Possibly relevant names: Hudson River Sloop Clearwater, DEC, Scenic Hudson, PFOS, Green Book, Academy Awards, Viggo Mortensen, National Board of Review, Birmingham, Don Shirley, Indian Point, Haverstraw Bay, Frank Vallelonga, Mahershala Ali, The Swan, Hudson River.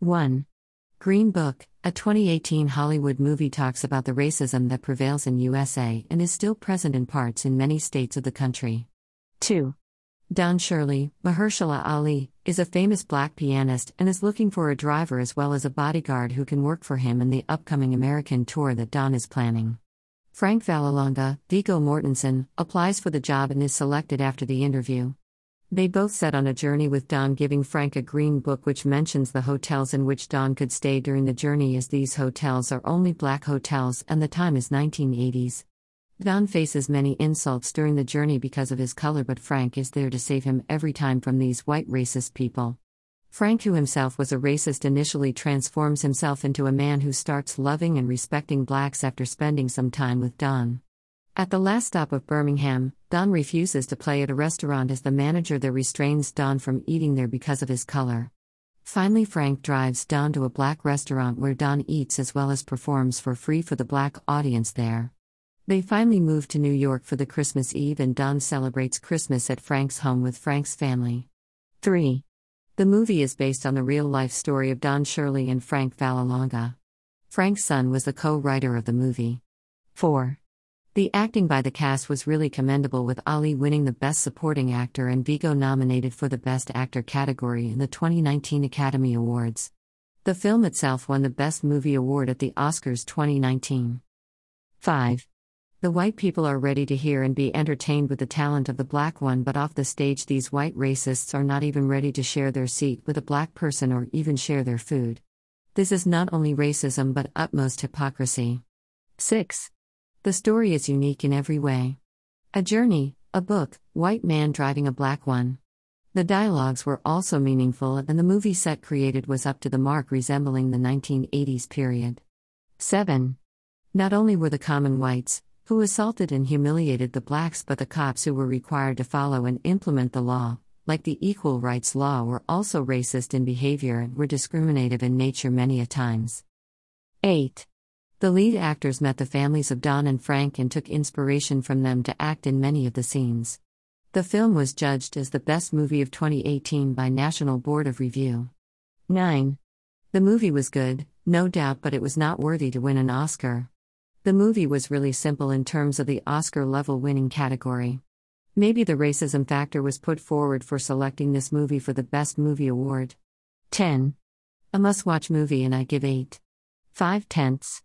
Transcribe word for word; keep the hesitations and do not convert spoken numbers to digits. one. Green Book, a twenty eighteen Hollywood movie, talks about the racism that prevails in U S A and is still present in parts in many states of the country. two. Don Shirley, Mahershala Ali, is a famous black pianist and is looking for a driver as well as a bodyguard who can work for him in the upcoming American tour that Don is planning. Frank Vallelonga, Viggo Mortensen, applies for the job and is selected after the interview. They both set on a journey with Don giving Frank a green book which mentions the hotels in which Don could stay during the journey, as these hotels are only black hotels and the time is nineteen eighties. Don faces many insults during the journey because of his color, but Frank is there to save him every time from these white racist people. Frank, who himself was a racist initially, transforms himself into a man who starts loving and respecting blacks after spending some time with Don. At the last stop of Birmingham, Don refuses to play at a restaurant as the manager there restrains Don from eating there because of his color. Finally, Frank drives Don to a black restaurant where Don eats as well as performs for free for the black audience there. They finally move to New York for the Christmas Eve, and Don celebrates Christmas at Frank's home with Frank's family. three. The movie is based on the real-life story of Don Shirley and Frank Vallelonga. Frank's son was the co-writer of the movie. four. The acting by the cast was really commendable, with Ali winning the Best Supporting Actor and Viggo nominated for the Best Actor category in the twenty nineteen Academy Awards. The film itself won the Best Movie Award at the Oscars twenty nineteen. five. The white people are ready to hear and be entertained with the talent of the black one, but off the stage these white racists are not even ready to share their seat with a black person or even share their food. This is not only racism but utmost hypocrisy. six. The story is unique in every way. A journey, a book, white man driving a black one. The dialogues were also meaningful, and the movie set created was up to the mark, resembling the nineteen eighties period. seven. Not only were the common whites, who assaulted and humiliated the blacks, but the cops who were required to follow and implement the law, like the equal rights law, were also racist in behavior and were discriminative in nature many a times. eight. The lead actors met the families of Don and Frank and took inspiration from them to act in many of the scenes. The film was judged as the best movie of twenty eighteen by National Board of Review. nine. The movie was good, no doubt, but it was not worthy to win an Oscar. The movie was really simple in terms of the Oscar-level winning category. Maybe the racism factor was put forward for selecting this movie for the Best Movie Award. ten. A must-watch movie, and I give eight. five tenths.